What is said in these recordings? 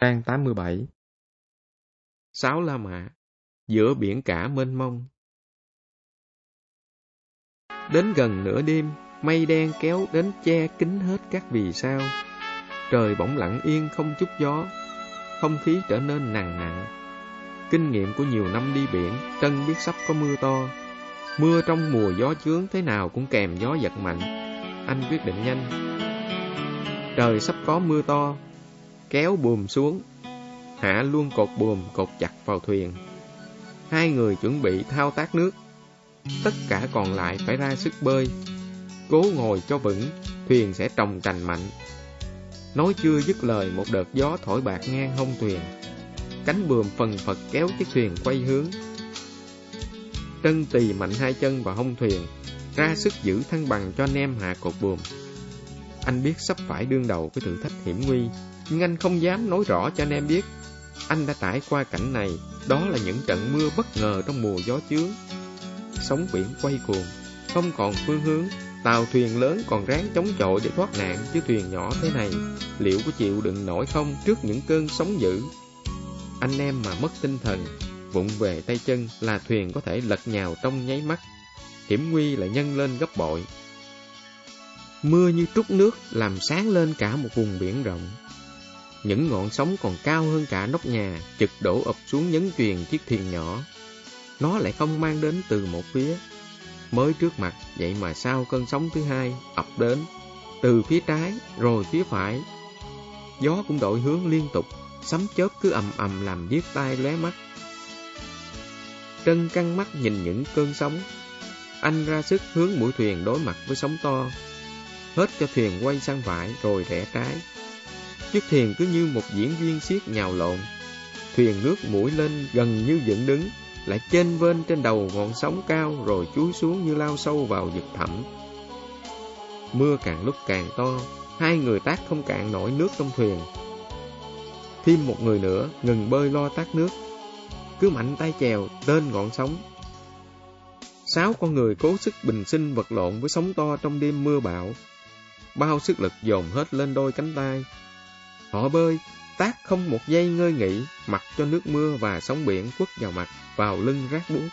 Trang 87. Sáu La Mã, giữa biển cả mênh mông. Đến gần nửa đêm, mây đen kéo đến che kín hết các vì sao. Trời bỗng lặng yên không chút gió, không khí trở nên nặng nặng. Kinh nghiệm của nhiều năm đi biển, Trân biết sắp có mưa to. Mưa trong mùa gió chướng thế nào cũng kèm gió giật mạnh. Anh quyết định nhanh. Trời sắp có mưa to, kéo buồm xuống, hạ luôn cột buồm cột chặt vào thuyền. Hai người chuẩn bị thao tác nước, tất cả còn lại phải ra sức bơi. Cố ngồi cho vững, thuyền sẽ tròng trành mạnh. Nói chưa dứt lời, một đợt gió thổi bạt ngang hông thuyền. Cánh buồm phần phật kéo chiếc thuyền quay hướng. Trân tì mạnh hai chân vào hông thuyền, ra sức giữ thăng bằng cho nem hạ cột buồm. Anh biết sắp phải đương đầu với thử thách hiểm nguy, nhưng anh không dám nói rõ cho anh em biết. Anh đã trải qua cảnh này, đó là những trận mưa bất ngờ trong mùa gió chướng. Sóng biển quay cuồng, không còn phương hướng, tàu thuyền lớn còn ráng chống chọi để thoát nạn, chứ thuyền nhỏ thế này, liệu có chịu đựng nổi không trước những cơn sóng dữ? Anh em mà mất tinh thần, vụng về tay chân là thuyền có thể lật nhào trong nháy mắt. Hiểm nguy lại nhân lên gấp bội. Mưa như trút nước làm sáng lên cả một vùng biển rộng. Những ngọn sóng còn cao hơn cả nóc nhà, trực đổ ập xuống nhấn chuyền chiếc thuyền nhỏ. Nó lại không mang đến từ một phía, mới trước mặt, vậy mà sau cơn sóng thứ hai ập đến, từ phía trái rồi phía phải. Gió cũng đổi hướng liên tục, sấm chớp cứ ầm ầm làm điếc tai lóe mắt. Trân căng mắt nhìn những cơn sóng. Anh ra sức hướng mũi thuyền đối mặt với sóng to, hất cho thuyền quay sang phải rồi rẽ trái. Chiếc thuyền cứ như một diễn viên xiếc nhào lộn. Thuyền ngước mũi lên gần như dựng đứng, lại chênh vênh trên đầu ngọn sóng cao rồi chúi xuống như lao sâu vào vực thẳm. Mưa càng lúc càng to, hai người tát không cạn nổi nước trong thuyền. Thêm một người nữa ngừng bơi lo tát nước, cứ mạnh tay chèo tên ngọn sóng. Sáu con người cố sức bình sinh vật lộn với sóng to trong đêm mưa bão. Bao sức lực dồn hết lên đôi cánh tay. Họ bơi, tát không một giây ngơi nghỉ, mặc cho nước mưa và sóng biển quất vào mặt, vào lưng rát buốt.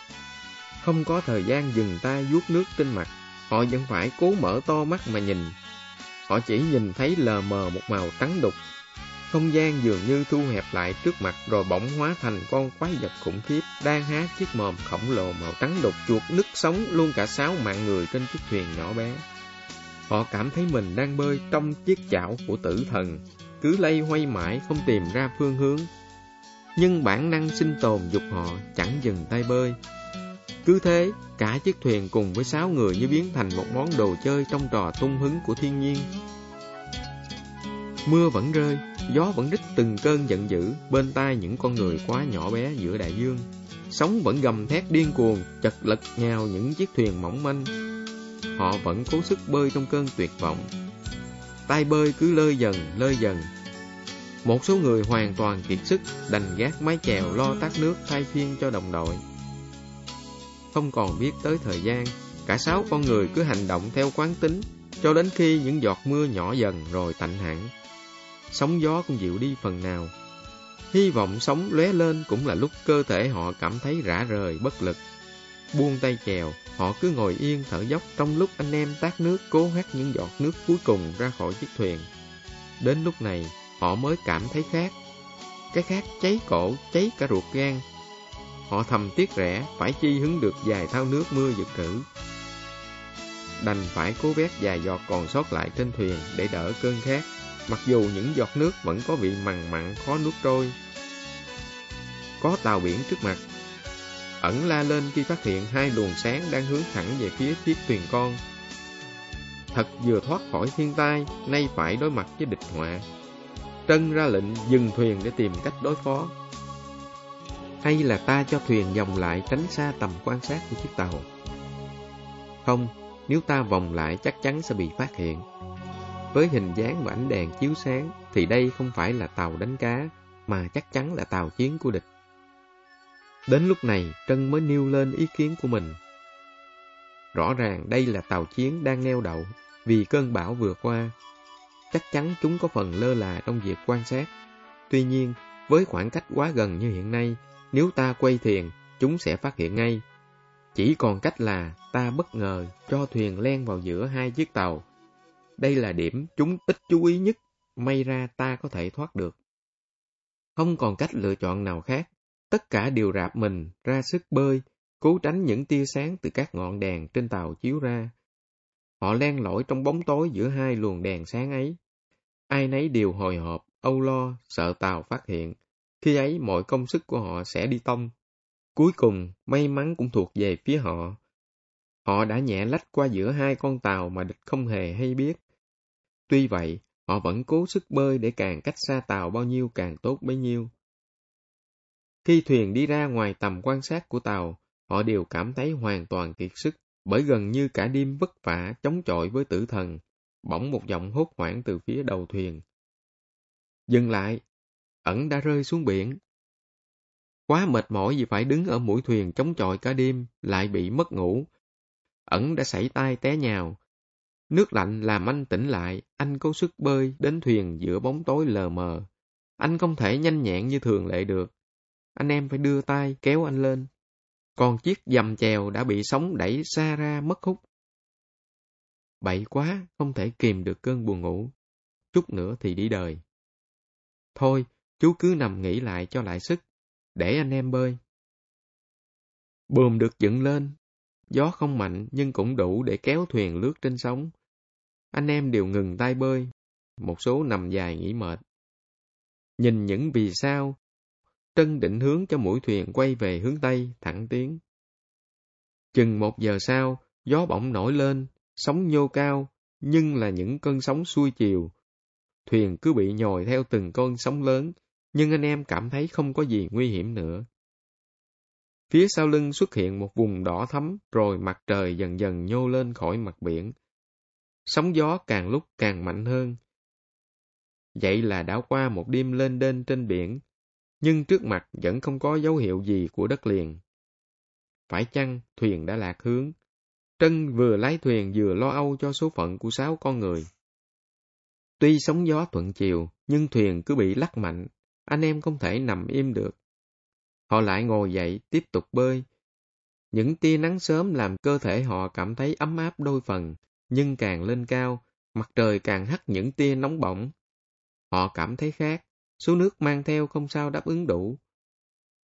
Không có thời gian dừng tay vuốt nước trên mặt, họ vẫn phải cố mở to mắt mà nhìn. Họ chỉ nhìn thấy lờ mờ một màu trắng đục. Không gian dường như thu hẹp lại trước mặt rồi bỗng hóa thành con quái vật khủng khiếp đang há chiếc mồm khổng lồ màu trắng đục chuột nứt sống luôn cả 6 mạng người trên chiếc thuyền nhỏ bé. Họ cảm thấy mình đang bơi trong chiếc chảo của tử thần, cứ lây hoay mãi không tìm ra phương hướng. Nhưng bản năng sinh tồn giục họ chẳng dừng tay bơi. Cứ thế, cả chiếc thuyền cùng với 6 người như biến thành một món đồ chơi trong trò tung hứng của thiên nhiên. Mưa vẫn rơi, gió vẫn rít từng cơn giận dữ bên tai những con người quá nhỏ bé giữa đại dương. Sóng vẫn gầm thét điên cuồng, chật lật nhào những chiếc thuyền mỏng manh. Họ vẫn cố sức bơi trong cơn tuyệt vọng. Tay bơi cứ lơi dần. Một số người hoàn toàn kiệt sức, đành gác mái chèo lo tát nước thay phiên cho đồng đội. Không còn biết tới thời gian, cả 6 con người cứ hành động theo quán tính, cho đến khi những giọt mưa nhỏ dần rồi tạnh hẳn. Sóng gió cũng dịu đi phần nào. Hy vọng sóng lóe lên cũng là lúc cơ thể họ cảm thấy rã rời bất lực. Buông tay chèo, họ cứ ngồi yên thở dốc trong lúc anh em tát nước cố hắt những giọt nước cuối cùng ra khỏi chiếc thuyền. Đến lúc này, họ mới cảm thấy khát. Cái khát cháy cổ, cháy cả ruột gan. Họ thầm tiếc rẻ phải chi hứng được vài thao nước mưa dự trữ. Đành phải cố vét vài giọt còn sót lại trên thuyền để đỡ cơn khát, mặc dù những giọt nước vẫn có vị mằn mặn khó nuốt trôi. Có tàu biển trước mặt. Ẩn la lên khi phát hiện 2 luồng sáng đang hướng thẳng về phía chiếc thuyền con. Thật vừa thoát khỏi thiên tai, nay phải đối mặt với địch họa. Trân ra lệnh dừng thuyền để tìm cách đối phó. Hay là ta cho thuyền vòng lại tránh xa tầm quan sát của chiếc tàu? Không, nếu ta vòng lại chắc chắn sẽ bị phát hiện. Với hình dáng và ánh đèn chiếu sáng thì đây không phải là tàu đánh cá, mà chắc chắn là tàu chiến của địch. Đến lúc này, Trân mới nêu lên ý kiến của mình. Rõ ràng đây là tàu chiến đang neo đậu vì cơn bão vừa qua. Chắc chắn chúng có phần lơ là trong việc quan sát. Tuy nhiên, với khoảng cách quá gần như hiện nay, nếu ta quay thuyền, chúng sẽ phát hiện ngay. Chỉ còn cách là ta bất ngờ cho thuyền len vào giữa hai chiếc tàu. Đây là điểm chúng ít chú ý nhất, may ra ta có thể thoát được. Không còn cách lựa chọn nào khác, tất cả đều rạp mình ra sức bơi, cố tránh những tia sáng từ các ngọn đèn trên tàu chiếu ra. Họ len lỏi trong bóng tối giữa hai luồng đèn sáng ấy. Ai nấy đều hồi hộp, âu lo, sợ tàu phát hiện. Khi ấy mọi công sức của họ sẽ đi tông. Cuối cùng, may mắn cũng thuộc về phía họ. Họ đã nhẹ lách qua giữa hai con tàu mà địch không hề hay biết. Tuy vậy, họ vẫn cố sức bơi để càng cách xa tàu bao nhiêu càng tốt bấy nhiêu. Khi thuyền đi ra ngoài tầm quan sát của tàu, họ đều cảm thấy hoàn toàn kiệt sức, bởi gần như cả đêm vất vả chống chọi với tử thần. Bỗng một giọng hốt hoảng từ phía đầu thuyền. Dừng lại! Ẩn đã rơi xuống biển. Quá mệt mỏi vì phải đứng ở mũi thuyền chống chọi cả đêm, lại bị mất ngủ. Ẩn đã sẩy tay té nhào. Nước lạnh làm anh tỉnh lại, anh cố sức bơi đến thuyền giữa bóng tối lờ mờ. Anh không thể nhanh nhẹn như thường lệ được. Anh em phải đưa tay kéo anh lên. Còn chiếc dầm chèo đã bị sóng đẩy xa ra mất hút. Bậy quá, không thể kìm được cơn buồn ngủ. Chút nữa thì đi đời. Thôi, chú cứ nằm nghỉ lại cho lại sức. Để anh em bơi. Buồm được dựng lên. Gió không mạnh nhưng cũng đủ để kéo thuyền lướt trên sóng. Anh em đều ngừng tay bơi. Một số nằm dài nghỉ mệt. Nhìn những vì sao. Trân định hướng cho mũi thuyền quay về hướng Tây, thẳng tiến. Chừng 1 giờ sau, gió bỗng nổi lên, sóng nhô cao, nhưng là những cơn sóng xuôi chiều. Thuyền cứ bị nhồi theo từng cơn sóng lớn, nhưng anh em cảm thấy không có gì nguy hiểm nữa. Phía sau lưng xuất hiện một vùng đỏ thắm, rồi mặt trời dần dần nhô lên khỏi mặt biển. Sóng gió càng lúc càng mạnh hơn. Vậy là đã qua một đêm lênh đênh trên biển, nhưng trước mặt vẫn không có dấu hiệu gì của đất liền. Phải chăng thuyền đã lạc hướng? Trân vừa lái thuyền vừa lo âu cho số phận của 6 con người. Tuy sóng gió thuận chiều, nhưng thuyền cứ bị lắc mạnh, anh em không thể nằm im được. Họ lại ngồi dậy, tiếp tục bơi. Những tia nắng sớm làm cơ thể họ cảm thấy ấm áp đôi phần, nhưng càng lên cao, mặt trời càng hắt những tia nóng bỏng. Họ cảm thấy khát, số nước mang theo không sao đáp ứng đủ.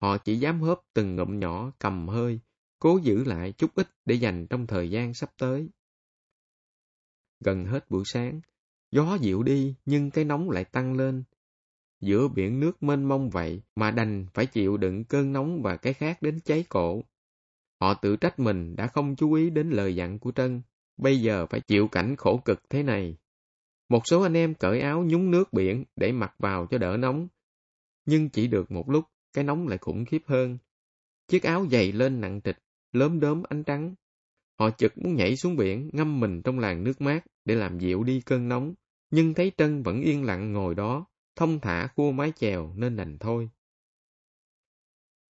Họ chỉ dám hớp từng ngụm nhỏ cầm hơi, cố giữ lại chút ít để dành trong thời gian sắp tới. Gần hết buổi sáng, gió dịu đi nhưng cái nóng lại tăng lên. Giữa biển nước mênh mông vậy mà đành phải chịu đựng cơn nóng và cái khát đến cháy cổ. Họ tự trách mình đã không chú ý đến lời dặn của Trân, bây giờ phải chịu cảnh khổ cực thế này. Một số anh em cởi áo nhúng nước biển để mặc vào cho đỡ nóng. Nhưng chỉ được một lúc, cái nóng lại khủng khiếp hơn. Chiếc áo dày lên nặng trịch, lốm đốm ánh trắng. Họ chực muốn nhảy xuống biển, ngâm mình trong làn nước mát để làm dịu đi cơn nóng. Nhưng thấy Trân vẫn yên lặng ngồi đó, thong thả khua mái chèo nên đành thôi.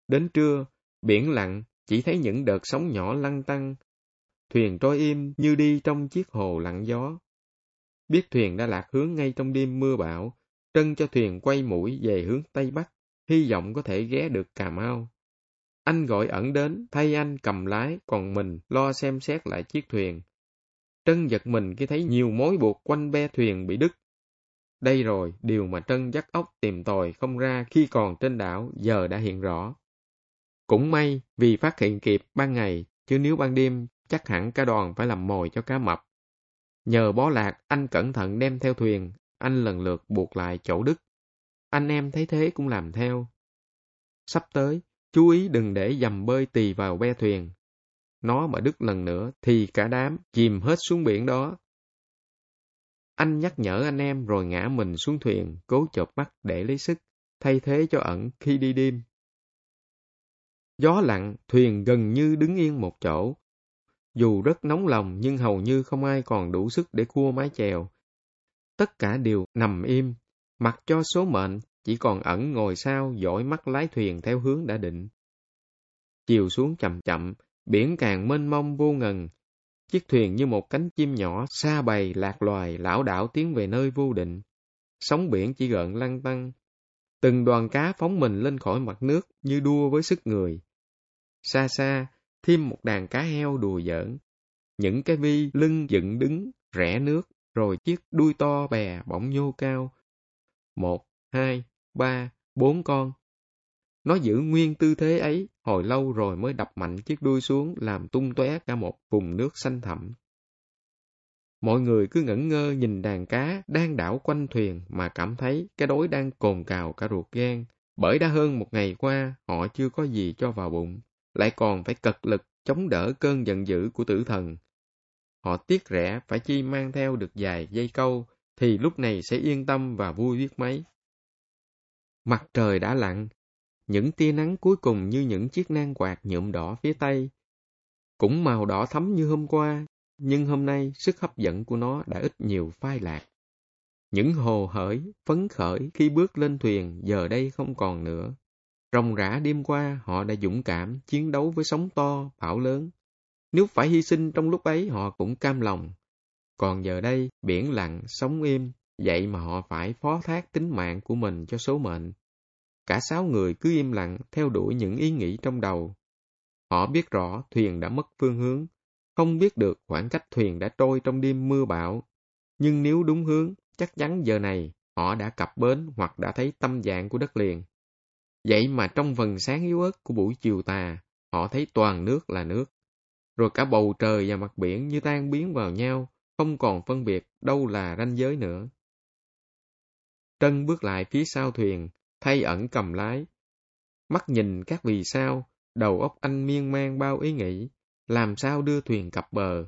Đến trưa, biển lặng, chỉ thấy những đợt sóng nhỏ lăn tăn. Thuyền trôi im như đi trong chiếc hồ lặng gió. Biết thuyền đã lạc hướng ngay trong đêm mưa bão, Trân cho thuyền quay mũi về hướng Tây Bắc, hy vọng có thể ghé được Cà Mau. Anh gọi Ẩn đến, thay anh cầm lái, còn mình lo xem xét lại chiếc thuyền. Trân giật mình khi thấy nhiều mối buộc quanh be thuyền bị đứt. Đây rồi, điều mà Trân vắt óc tìm tòi không ra khi còn trên đảo giờ đã hiện rõ. Cũng may vì phát hiện kịp ban ngày, chứ nếu ban đêm chắc hẳn cả đoàn phải làm mồi cho cá mập. Nhờ bó lạc, anh cẩn thận đem theo thuyền, anh lần lượt buộc lại chỗ đứt. Anh em thấy thế cũng làm theo. Sắp tới, chú ý đừng để dầm bơi tì vào be thuyền. Nó mà đứt lần nữa thì cả đám chìm hết xuống biển đó. Anh nhắc nhở anh em rồi ngã mình xuống thuyền, cố chợp mắt để lấy sức, thay thế cho Ẩn khi đi đêm. Gió lặng, thuyền gần như đứng yên một chỗ. Dù rất nóng lòng nhưng hầu như không ai còn đủ sức để khua mái chèo. Tất cả đều nằm im, mặc cho số mệnh, chỉ còn Ẩn ngồi sau dõi mắt lái thuyền theo hướng đã định. Chiều xuống chậm chậm, biển càng mênh mông vô ngần. Chiếc thuyền như một cánh chim nhỏ sa bầy lạc loài lảo đảo tiến về nơi vô định. Sóng biển chỉ gợn lăn tăn. Từng đoàn cá phóng mình lên khỏi mặt nước như đua với sức người. Xa xa, thêm một đàn cá heo đùa giỡn. Những cái vi lưng dựng đứng, rẽ nước, rồi chiếc đuôi to bè bỗng nhô cao. 1, 2, 3, 4 con. Nó giữ nguyên tư thế ấy, hồi lâu rồi mới đập mạnh chiếc đuôi xuống làm tung tóe cả một vùng nước xanh thẳm. Mọi người cứ ngẩn ngơ nhìn đàn cá đang đảo quanh thuyền mà cảm thấy cái đói đang cồn cào cả ruột gan, bởi đã hơn một ngày qua họ chưa có gì cho vào bụng, lại còn phải cật lực chống đỡ cơn giận dữ của tử thần. Họ tiếc rẻ phải chi mang theo được vài dây câu, thì lúc này sẽ yên tâm và vui biết mấy. Mặt trời đã lặn, những tia nắng cuối cùng như những chiếc nang quạt nhuộm đỏ phía tây. Cũng màu đỏ thắm như hôm qua, nhưng hôm nay sức hấp dẫn của nó đã ít nhiều phai lạc. Những hồ hởi, phấn khởi khi bước lên thuyền giờ đây không còn nữa. Ròng rã đêm qua họ đã dũng cảm chiến đấu với sóng to, bão lớn. Nếu phải hy sinh trong lúc ấy họ cũng cam lòng. Còn giờ đây biển lặng, sóng im, vậy mà họ phải phó thác tính mạng của mình cho số mệnh. Cả 6 người cứ im lặng theo đuổi những ý nghĩ trong đầu. Họ biết rõ thuyền đã mất phương hướng, không biết được khoảng cách thuyền đã trôi trong đêm mưa bão. Nhưng nếu đúng hướng, chắc chắn giờ này họ đã cập bến hoặc đã thấy tâm dạng của đất liền. Vậy mà trong vầng sáng yếu ớt của buổi chiều tà, họ thấy toàn nước là nước. Rồi cả bầu trời và mặt biển như tan biến vào nhau, không còn phân biệt đâu là ranh giới nữa. Trân bước lại phía sau thuyền, thay ẩn cầm lái. Mắt nhìn các vì sao, đầu óc anh miên man bao ý nghĩ, làm sao đưa thuyền cập bờ.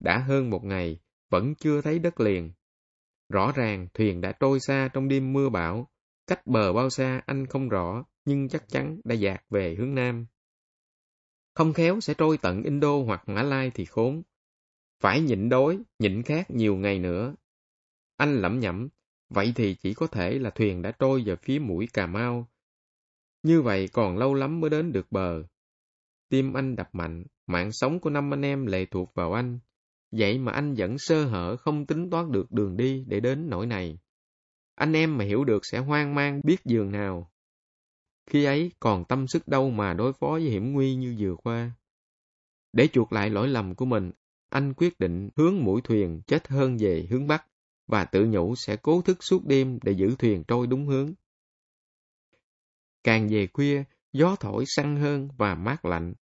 Đã hơn một ngày, vẫn chưa thấy đất liền. Rõ ràng thuyền đã trôi xa trong đêm mưa bão, cách bờ bao xa anh không rõ, nhưng chắc chắn đã dạt về hướng nam. Không khéo sẽ trôi tận Indo hoặc Mã Lai thì khốn. Phải nhịn đói, nhịn khát nhiều ngày nữa. Anh lẩm nhẩm, vậy thì chỉ có thể là thuyền đã trôi về phía mũi Cà Mau. Như vậy còn lâu lắm mới đến được bờ. Tim anh đập mạnh, mạng sống của 5 anh em lệ thuộc vào anh. Vậy mà anh vẫn sơ hở không tính toán được đường đi để đến nỗi này. Anh em mà hiểu được sẽ hoang mang biết giường nào. Khi ấy còn tâm sức đâu mà đối phó với hiểm nguy như vừa qua. Để chuộc lại lỗi lầm của mình, anh quyết định hướng mũi thuyền chết hơn về hướng bắc, và tự nhủ sẽ cố thức suốt đêm để giữ thuyền trôi đúng hướng. Càng về khuya, gió thổi săn hơn và mát lạnh.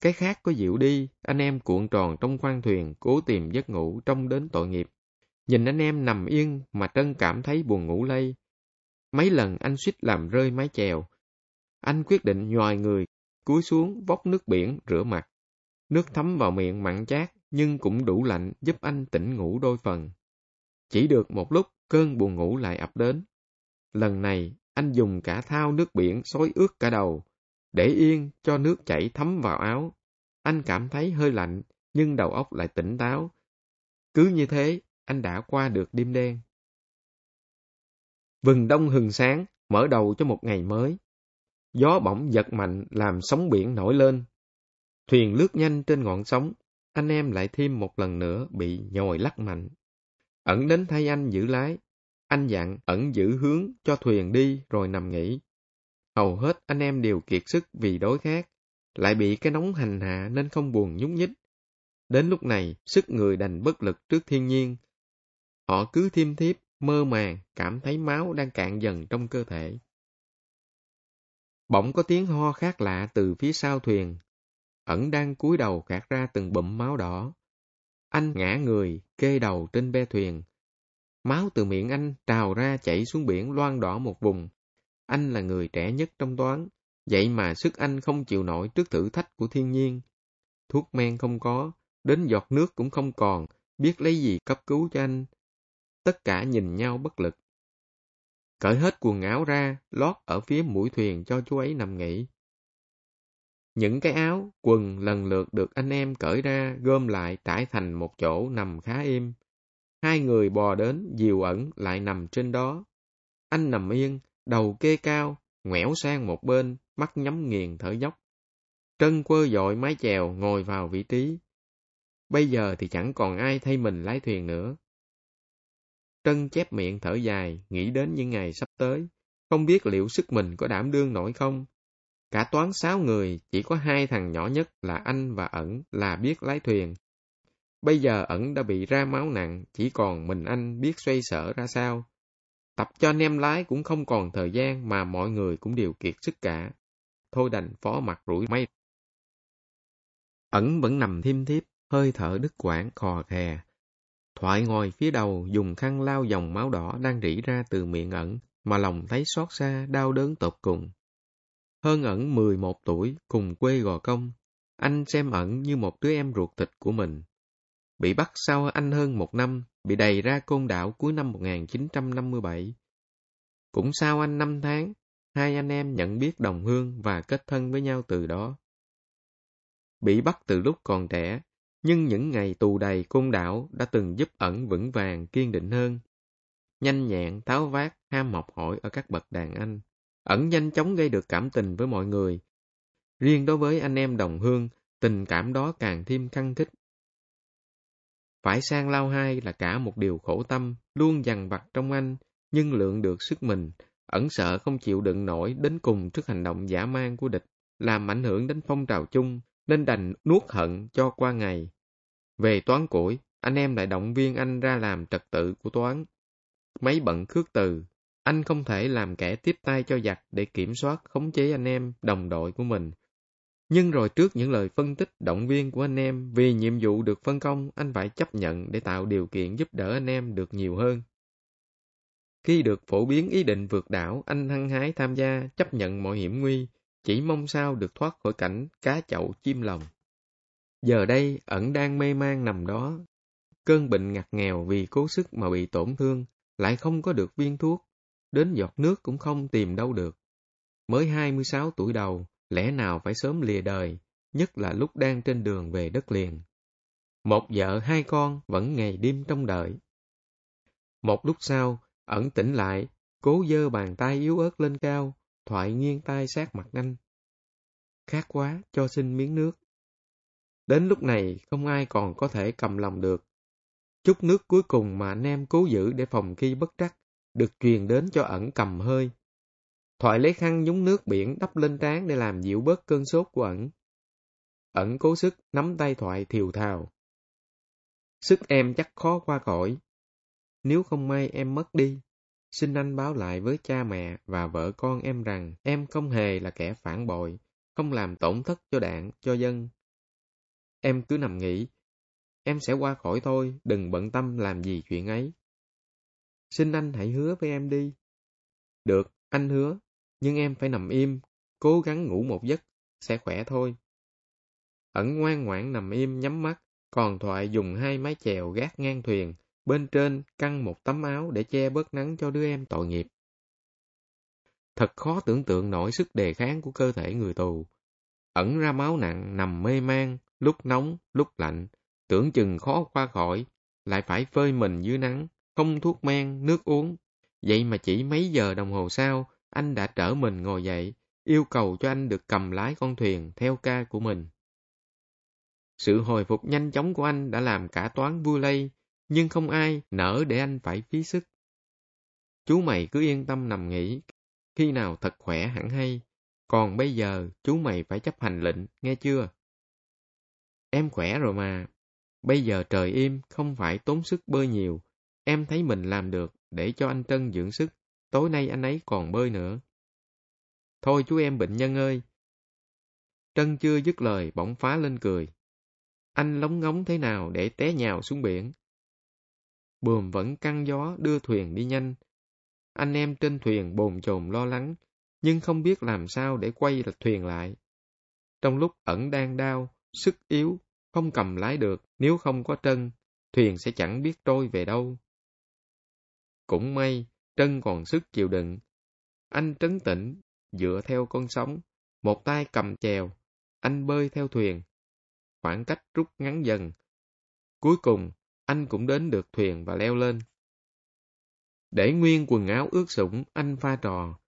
Cái khát có dịu đi, anh em cuộn tròn trong khoang thuyền cố tìm giấc ngủ trông đến tội nghiệp. Nhìn anh em nằm yên mà Trân cảm thấy buồn ngủ lây. Mấy lần anh suýt làm rơi mái chèo. Anh quyết định nhoài người, cúi xuống vốc nước biển rửa mặt. Nước thấm vào miệng mặn chát nhưng cũng đủ lạnh giúp anh tỉnh ngủ đôi phần. Chỉ được một lúc cơn buồn ngủ lại ập đến. Lần này anh dùng cả thau nước biển xối ướt cả đầu. Để yên cho nước chảy thấm vào áo. Anh cảm thấy hơi lạnh nhưng đầu óc lại tỉnh táo. Cứ như thế anh đã qua được đêm đen. Vừng đông hừng sáng mở đầu cho một ngày mới. Gió bỗng giật mạnh làm sóng biển nổi lên. Thuyền lướt nhanh trên ngọn sóng, anh em lại thêm một lần nữa bị nhồi lắc mạnh. Ẩn đến thay anh giữ lái. Anh dặn Ẩn giữ hướng cho thuyền đi rồi nằm nghỉ. Hầu hết anh em đều kiệt sức vì đói khát, lại bị cái nóng hành hạ nên không buồn nhúc nhích. Đến lúc này, sức người đành bất lực trước thiên nhiên. Họ cứ thiêm thiếp, mơ màng, cảm thấy máu đang cạn dần trong cơ thể. Bỗng có tiếng ho khác lạ từ phía sau thuyền. Ẩn đang cúi đầu gạt ra từng bụm máu đỏ. Anh ngã người, kê đầu trên be thuyền. Máu từ miệng anh trào ra chảy xuống biển loang đỏ một vùng. Anh là người trẻ nhất trong toán, vậy mà sức anh không chịu nổi trước thử thách của thiên nhiên. Thuốc men không có, đến giọt nước cũng không còn, biết lấy gì cấp cứu cho anh. Tất cả nhìn nhau bất lực. Cởi hết quần áo ra, lót ở phía mũi thuyền cho chú ấy nằm nghỉ. Những cái áo, quần lần lượt được anh em cởi ra, gom lại trải thành một chỗ nằm khá im. 2 người bò đến, dìu Ẩn lại nằm trên đó. Anh nằm yên, đầu kê cao, ngoẻo sang một bên, mắt nhắm nghiền thở dốc. Trân quơ dội mái chèo ngồi vào vị trí. Bây giờ thì chẳng còn ai thay mình lái thuyền nữa. Trân chép miệng thở dài, nghĩ đến những ngày sắp tới. không biết liệu sức mình có đảm đương nổi không. Cả toán 6 người, chỉ có 2 thằng nhỏ nhất là Anh và Ẩn là biết lái thuyền. Bây giờ Ẩn đã bị ra máu nặng, chỉ còn mình Anh biết xoay sở ra sao. Tập cho nem lái cũng không còn thời gian mà mọi người cũng đều kiệt sức cả. Thôi đành phó mặc rủi may. Ẩn vẫn nằm thiêm thiếp, hơi thở đứt quãng khò khè. Thoại ngồi phía đầu dùng khăn lau dòng máu đỏ đang rỉ ra từ miệng Ẩn, mà lòng thấy xót xa, đau đớn tột cùng. Hơn Ẩn 11 tuổi, cùng quê Gò Công, Anh xem Ẩn như một đứa em ruột thịt của mình. Bị bắt sau Anh hơn 1 năm, bị đày ra Côn Đảo cuối năm 1957. Cũng sau Anh 5 tháng, 2 anh em nhận biết đồng hương và kết thân với nhau từ đó. Bị bắt từ lúc còn trẻ, nhưng những ngày tù đầy Côn Đảo đã từng giúp Ẩn vững vàng, kiên định hơn. Nhanh nhẹn, tháo vát, ham học hỏi ở các bậc đàn anh, Ẩn nhanh chóng gây được cảm tình với mọi người. Riêng đối với anh em đồng hương, tình cảm đó càng thêm khăng khít. Phải sang Lao Hai là cả một điều khổ tâm, luôn dằn vặt trong Anh, nhưng lượng được sức mình, Ẩn sợ không chịu đựng nổi đến cùng trước hành động dã man của địch, làm ảnh hưởng đến phong trào chung, nên đành nuốt hận cho qua ngày. Về toán củi, anh em lại động viên Anh ra làm trật tự của toán. Mấy bận khước từ, Anh không thể làm kẻ tiếp tay cho giặc để kiểm soát, khống chế anh em, đồng đội của mình. Nhưng rồi trước những lời phân tích, động viên của anh em, vì nhiệm vụ được phân công, Anh phải chấp nhận để tạo điều kiện giúp đỡ anh em được nhiều hơn. Khi được phổ biến ý định vượt đảo, Anh hăng hái tham gia, chấp nhận mọi hiểm nguy, chỉ mong sao được thoát khỏi cảnh cá chậu chim lồng. Giờ đây, Ẩn đang mê man nằm đó. Cơn bệnh ngặt nghèo vì cố sức mà bị tổn thương, lại không có được viên thuốc, đến giọt nước cũng không tìm đâu được. Mới 26 tuổi đầu, lẽ nào phải sớm lìa đời, nhất là lúc đang trên đường về đất liền. Một vợ 2 con vẫn ngày đêm trông đợi. Một lúc sau, Ẩn tỉnh lại, cố giơ bàn tay yếu ớt lên cao, Thoại nghiêng tai sát mặt Anh. Khát quá, cho xin miếng nước. Đến lúc này, không ai còn có thể cầm lòng được. Chút nước cuối cùng mà anh em cố giữ để phòng khi bất trắc, được truyền đến cho Ẩn cầm hơi. Thoại lấy khăn nhúng nước biển đắp lên trán để làm dịu bớt cơn sốt của Ẩn. Ẩn cố sức nắm tay Thoại thiều thào. Sức em chắc khó qua khỏi. Nếu không may em mất đi, xin anh báo lại với cha mẹ và vợ con em rằng em không hề là kẻ phản bội, không làm tổn thất cho đảng, cho dân. Em cứ nằm nghỉ. Em sẽ qua khỏi thôi, đừng bận tâm làm gì chuyện ấy. Xin anh hãy hứa với em đi. Được, anh hứa, nhưng em phải nằm im, cố gắng ngủ một giấc, sẽ khỏe thôi. Ẩn ngoan ngoãn nằm im nhắm mắt, còn Thoại dùng 2 mái chèo gác ngang thuyền, bên trên căng một tấm áo để che bớt nắng cho đứa em tội nghiệp. Thật khó tưởng tượng nổi sức đề kháng của cơ thể người tù. Ẩn ra máu nặng, nằm mê man, lúc nóng, lúc lạnh, tưởng chừng khó qua khỏi, lại phải phơi mình dưới nắng, không thuốc men, nước uống. Vậy mà chỉ mấy giờ đồng hồ sau, Anh đã trở mình ngồi dậy, yêu cầu cho Anh được cầm lái con thuyền theo ca của mình. Sự hồi phục nhanh chóng của Anh đã làm cả toán vui lây, nhưng không ai nỡ để Anh phải phí sức. Chú mày cứ yên tâm nằm nghỉ, khi nào thật khỏe hẳn hay, còn bây giờ chú mày phải chấp hành lệnh, nghe chưa? Em khỏe rồi mà, bây giờ trời im, không phải tốn sức bơi nhiều, em thấy mình làm được, để cho anh Trân dưỡng sức, tối nay anh ấy còn bơi nữa. Thôi chú em bệnh nhân ơi! Trân chưa dứt lời bỗng phá lên cười. Anh lóng ngóng thế nào để té nhào xuống biển. Buồm vẫn căng gió đưa thuyền đi nhanh. Anh em trên thuyền bồn chồn lo lắng, nhưng không biết làm sao để quay thuyền lại. Trong lúc Ẩn đang đau, sức yếu, không cầm lái được, nếu không có Trân, thuyền sẽ chẳng biết trôi về đâu. Cũng may, Trân còn sức chịu đựng. Anh trấn tĩnh, dựa theo con sóng, một tay cầm chèo, anh bơi theo thuyền. Khoảng cách rút ngắn dần. Cuối cùng, anh cũng đến được thuyền và leo lên. Để nguyên quần áo ướt sũng, anh pha trò.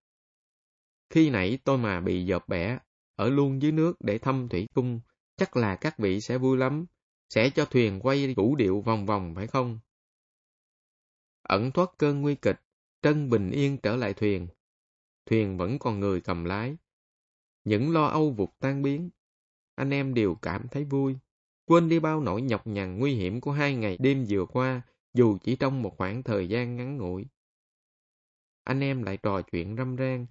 Khi nãy tôi mà bị dợp bẻ, ở luôn dưới nước để thăm thủy cung, chắc là các vị sẽ vui lắm, sẽ cho thuyền quay vũ điệu vòng vòng phải không? Ẩn thoát cơn nguy kịch, Trân bình yên trở lại thuyền. thuyền vẫn còn người cầm lái. Những lo âu vụt tan biến, anh em đều cảm thấy vui, quên đi bao nỗi nhọc nhằn nguy hiểm của 2 ngày đêm vừa qua, dù chỉ trong một khoảng thời gian ngắn ngủi. Anh em lại trò chuyện râm ran,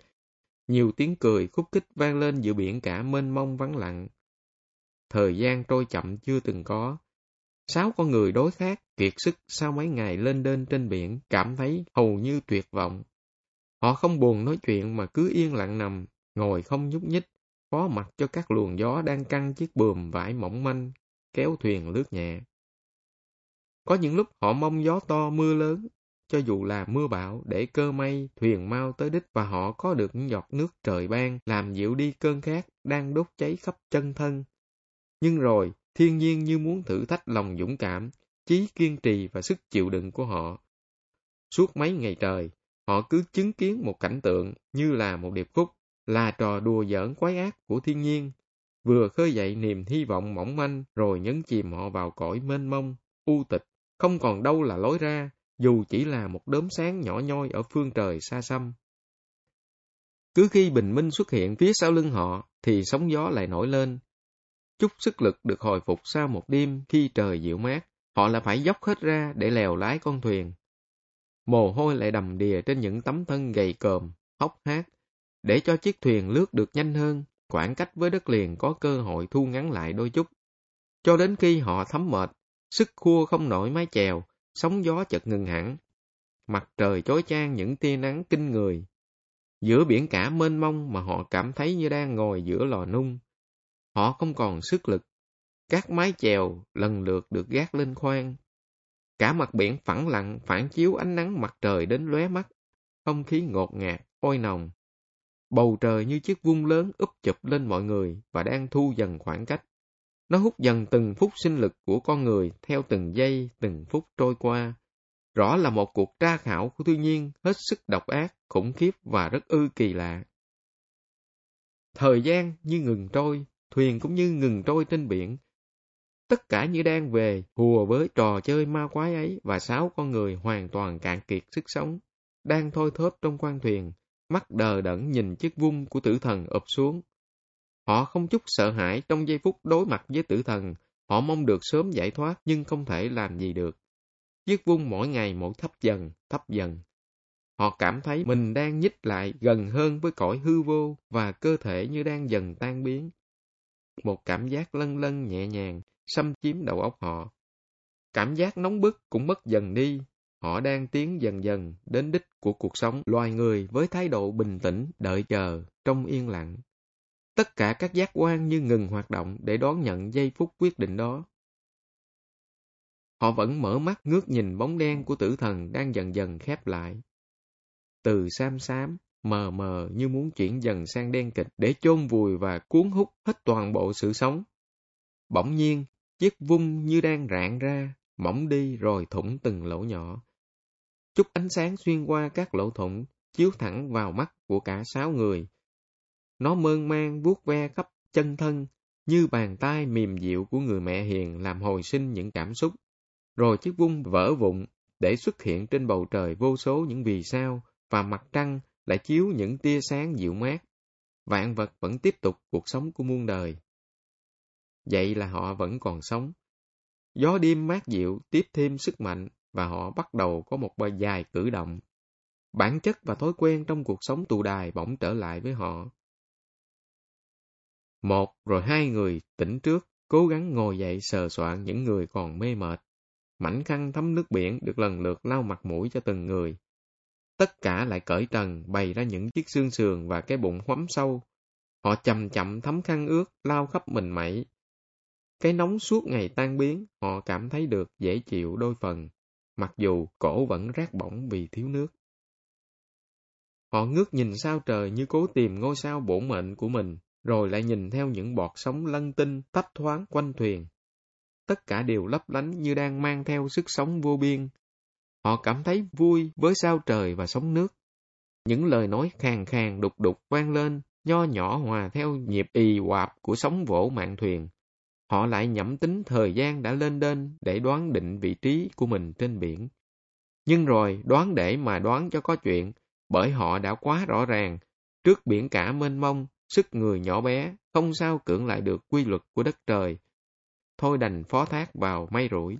nhiều tiếng cười khúc khích vang lên giữa biển cả mênh mông vắng lặng. Thời gian trôi chậm chưa từng có. 6 con người đối khác, kiệt sức sau mấy ngày lênh đênh trên biển, cảm thấy hầu như tuyệt vọng. Họ không buồn nói chuyện mà cứ yên lặng nằm, ngồi không nhúc nhích, phó mặc cho các luồng gió đang căng chiếc buồm vải mỏng manh, kéo thuyền lướt nhẹ. Có những lúc họ mong gió to mưa lớn, cho dù là mưa bão, để cơ may thuyền mau tới đích và họ có được những giọt nước trời ban làm dịu đi cơn khát đang đốt cháy khắp chân thân. Nhưng rồi, thiên nhiên như muốn thử thách lòng dũng cảm, chí kiên trì và sức chịu đựng của họ. Suốt mấy ngày trời, họ cứ chứng kiến một cảnh tượng như là một điệp khúc, là trò đùa giỡn quái ác của thiên nhiên, vừa khơi dậy niềm hy vọng mỏng manh rồi nhấn chìm họ vào cõi mênh mông, u tịch, không còn đâu là lối ra, dù chỉ là một đốm sáng nhỏ nhoi ở phương trời xa xăm. Cứ khi bình minh xuất hiện phía sau lưng họ, thì sóng gió lại nổi lên. Chút sức lực được hồi phục sau một đêm khi trời dịu mát, họ lại phải dốc hết ra để lèo lái con thuyền. Mồ hôi lại đầm đìa trên những tấm thân gầy còm, hốc hác. Để cho chiếc thuyền lướt được nhanh hơn, khoảng cách với đất liền có cơ hội thu ngắn lại đôi chút. Cho đến khi họ thấm mệt, sức khua không nổi mái chèo, sóng gió chợt ngừng hẳn. Mặt trời chói chang những tia nắng kinh người. Giữa biển cả mênh mông mà họ cảm thấy như đang ngồi giữa lò nung. Họ không còn sức lực. Các mái chèo lần lượt được gác lên khoang. Cả mặt biển phẳng lặng phản chiếu ánh nắng mặt trời đến lóe mắt. Không khí ngột ngạt, oi nồng. Bầu trời như chiếc vung lớn úp chụp lên mọi người và đang thu dần khoảng cách. Nó hút dần từng phút sinh lực của con người theo từng giây, từng phút trôi qua. Rõ là một cuộc tra khảo của thiên nhiên hết sức độc ác, khủng khiếp và rất ư kỳ lạ. Thời gian như ngừng trôi, thuyền cũng như ngừng trôi trên biển. Tất cả như đang về hùa với trò chơi ma quái ấy và 6 con người hoàn toàn cạn kiệt sức sống, đang thôi thóp trong khoang thuyền, mắt đờ đẫn nhìn chiếc vung của tử thần ụp xuống. Họ không chút sợ hãi trong giây phút đối mặt với tử thần, họ mong được sớm giải thoát nhưng không thể làm gì được. Chiếc vung mỗi ngày một thấp dần, thấp dần. Họ cảm thấy mình đang nhích lại gần hơn với cõi hư vô và cơ thể như đang dần tan biến. Một cảm giác lâng lâng nhẹ nhàng xâm chiếm đầu óc họ. Cảm giác nóng bức cũng mất dần đi. Họ đang tiến dần dần đến đích của cuộc sống loài người với thái độ bình tĩnh, đợi chờ, trong yên lặng. Tất cả các giác quan như ngừng hoạt động để đón nhận giây phút quyết định đó. Họ vẫn mở mắt ngước nhìn bóng đen của tử thần đang dần dần khép lại. Từ xám xám, mờ mờ như muốn chuyển dần sang đen kịch để chôn vùi và cuốn hút hết toàn bộ sự sống. Bỗng nhiên, chiếc vung như đang rạn ra, mỏng đi rồi thủng từng lỗ nhỏ. Chút ánh sáng xuyên qua các lỗ thủng, chiếu thẳng vào mắt của cả 6 người. Nó mơn man vuốt ve khắp chân thân, như bàn tay mềm dịu của người mẹ hiền làm hồi sinh những cảm xúc. Rồi chiếc vung vỡ vụn để xuất hiện trên bầu trời vô số những vì sao, và mặt trăng lại chiếu những tia sáng dịu mát. Vạn vật vẫn tiếp tục cuộc sống của muôn đời. Vậy là họ vẫn còn sống. Gió đêm mát dịu tiếp thêm sức mạnh và họ bắt đầu có một bờ dài cử động. Bản chất và thói quen trong cuộc sống tù đài bỗng trở lại với họ. 1 rồi 2 người tỉnh trước, cố gắng ngồi dậy sờ soạn những người còn mê mệt. Mảnh khăn thấm nước biển được lần lượt lau mặt mũi cho từng người. Tất cả lại cởi trần, bày ra những chiếc xương sườn và cái bụng hoắm sâu. Họ chậm chậm thấm khăn ướt, lau khắp mình mẩy. Cái nóng suốt ngày tan biến, họ cảm thấy được dễ chịu đôi phần, mặc dù cổ vẫn rát bỏng vì thiếu nước. Họ ngước nhìn sao trời như cố tìm ngôi sao bổ mệnh của mình, rồi lại nhìn theo những bọt sóng lân tinh tách thoáng quanh thuyền. Tất cả đều lấp lánh như đang mang theo sức sống vô biên. Họ cảm thấy vui với sao trời và sóng nước. Những lời nói khàn khàn đục đục vang lên, nho nhỏ hòa theo nhịp ì oạp của sóng vỗ mạn thuyền. Họ lại nhẩm tính thời gian đã lên đên để đoán định vị trí của mình trên biển. Nhưng rồi đoán để mà đoán cho có chuyện, bởi họ đã quá rõ ràng, Trước biển cả mênh mông, sức người nhỏ bé, không sao cưỡng lại được quy luật của đất trời. Thôi đành phó thác vào may rủi.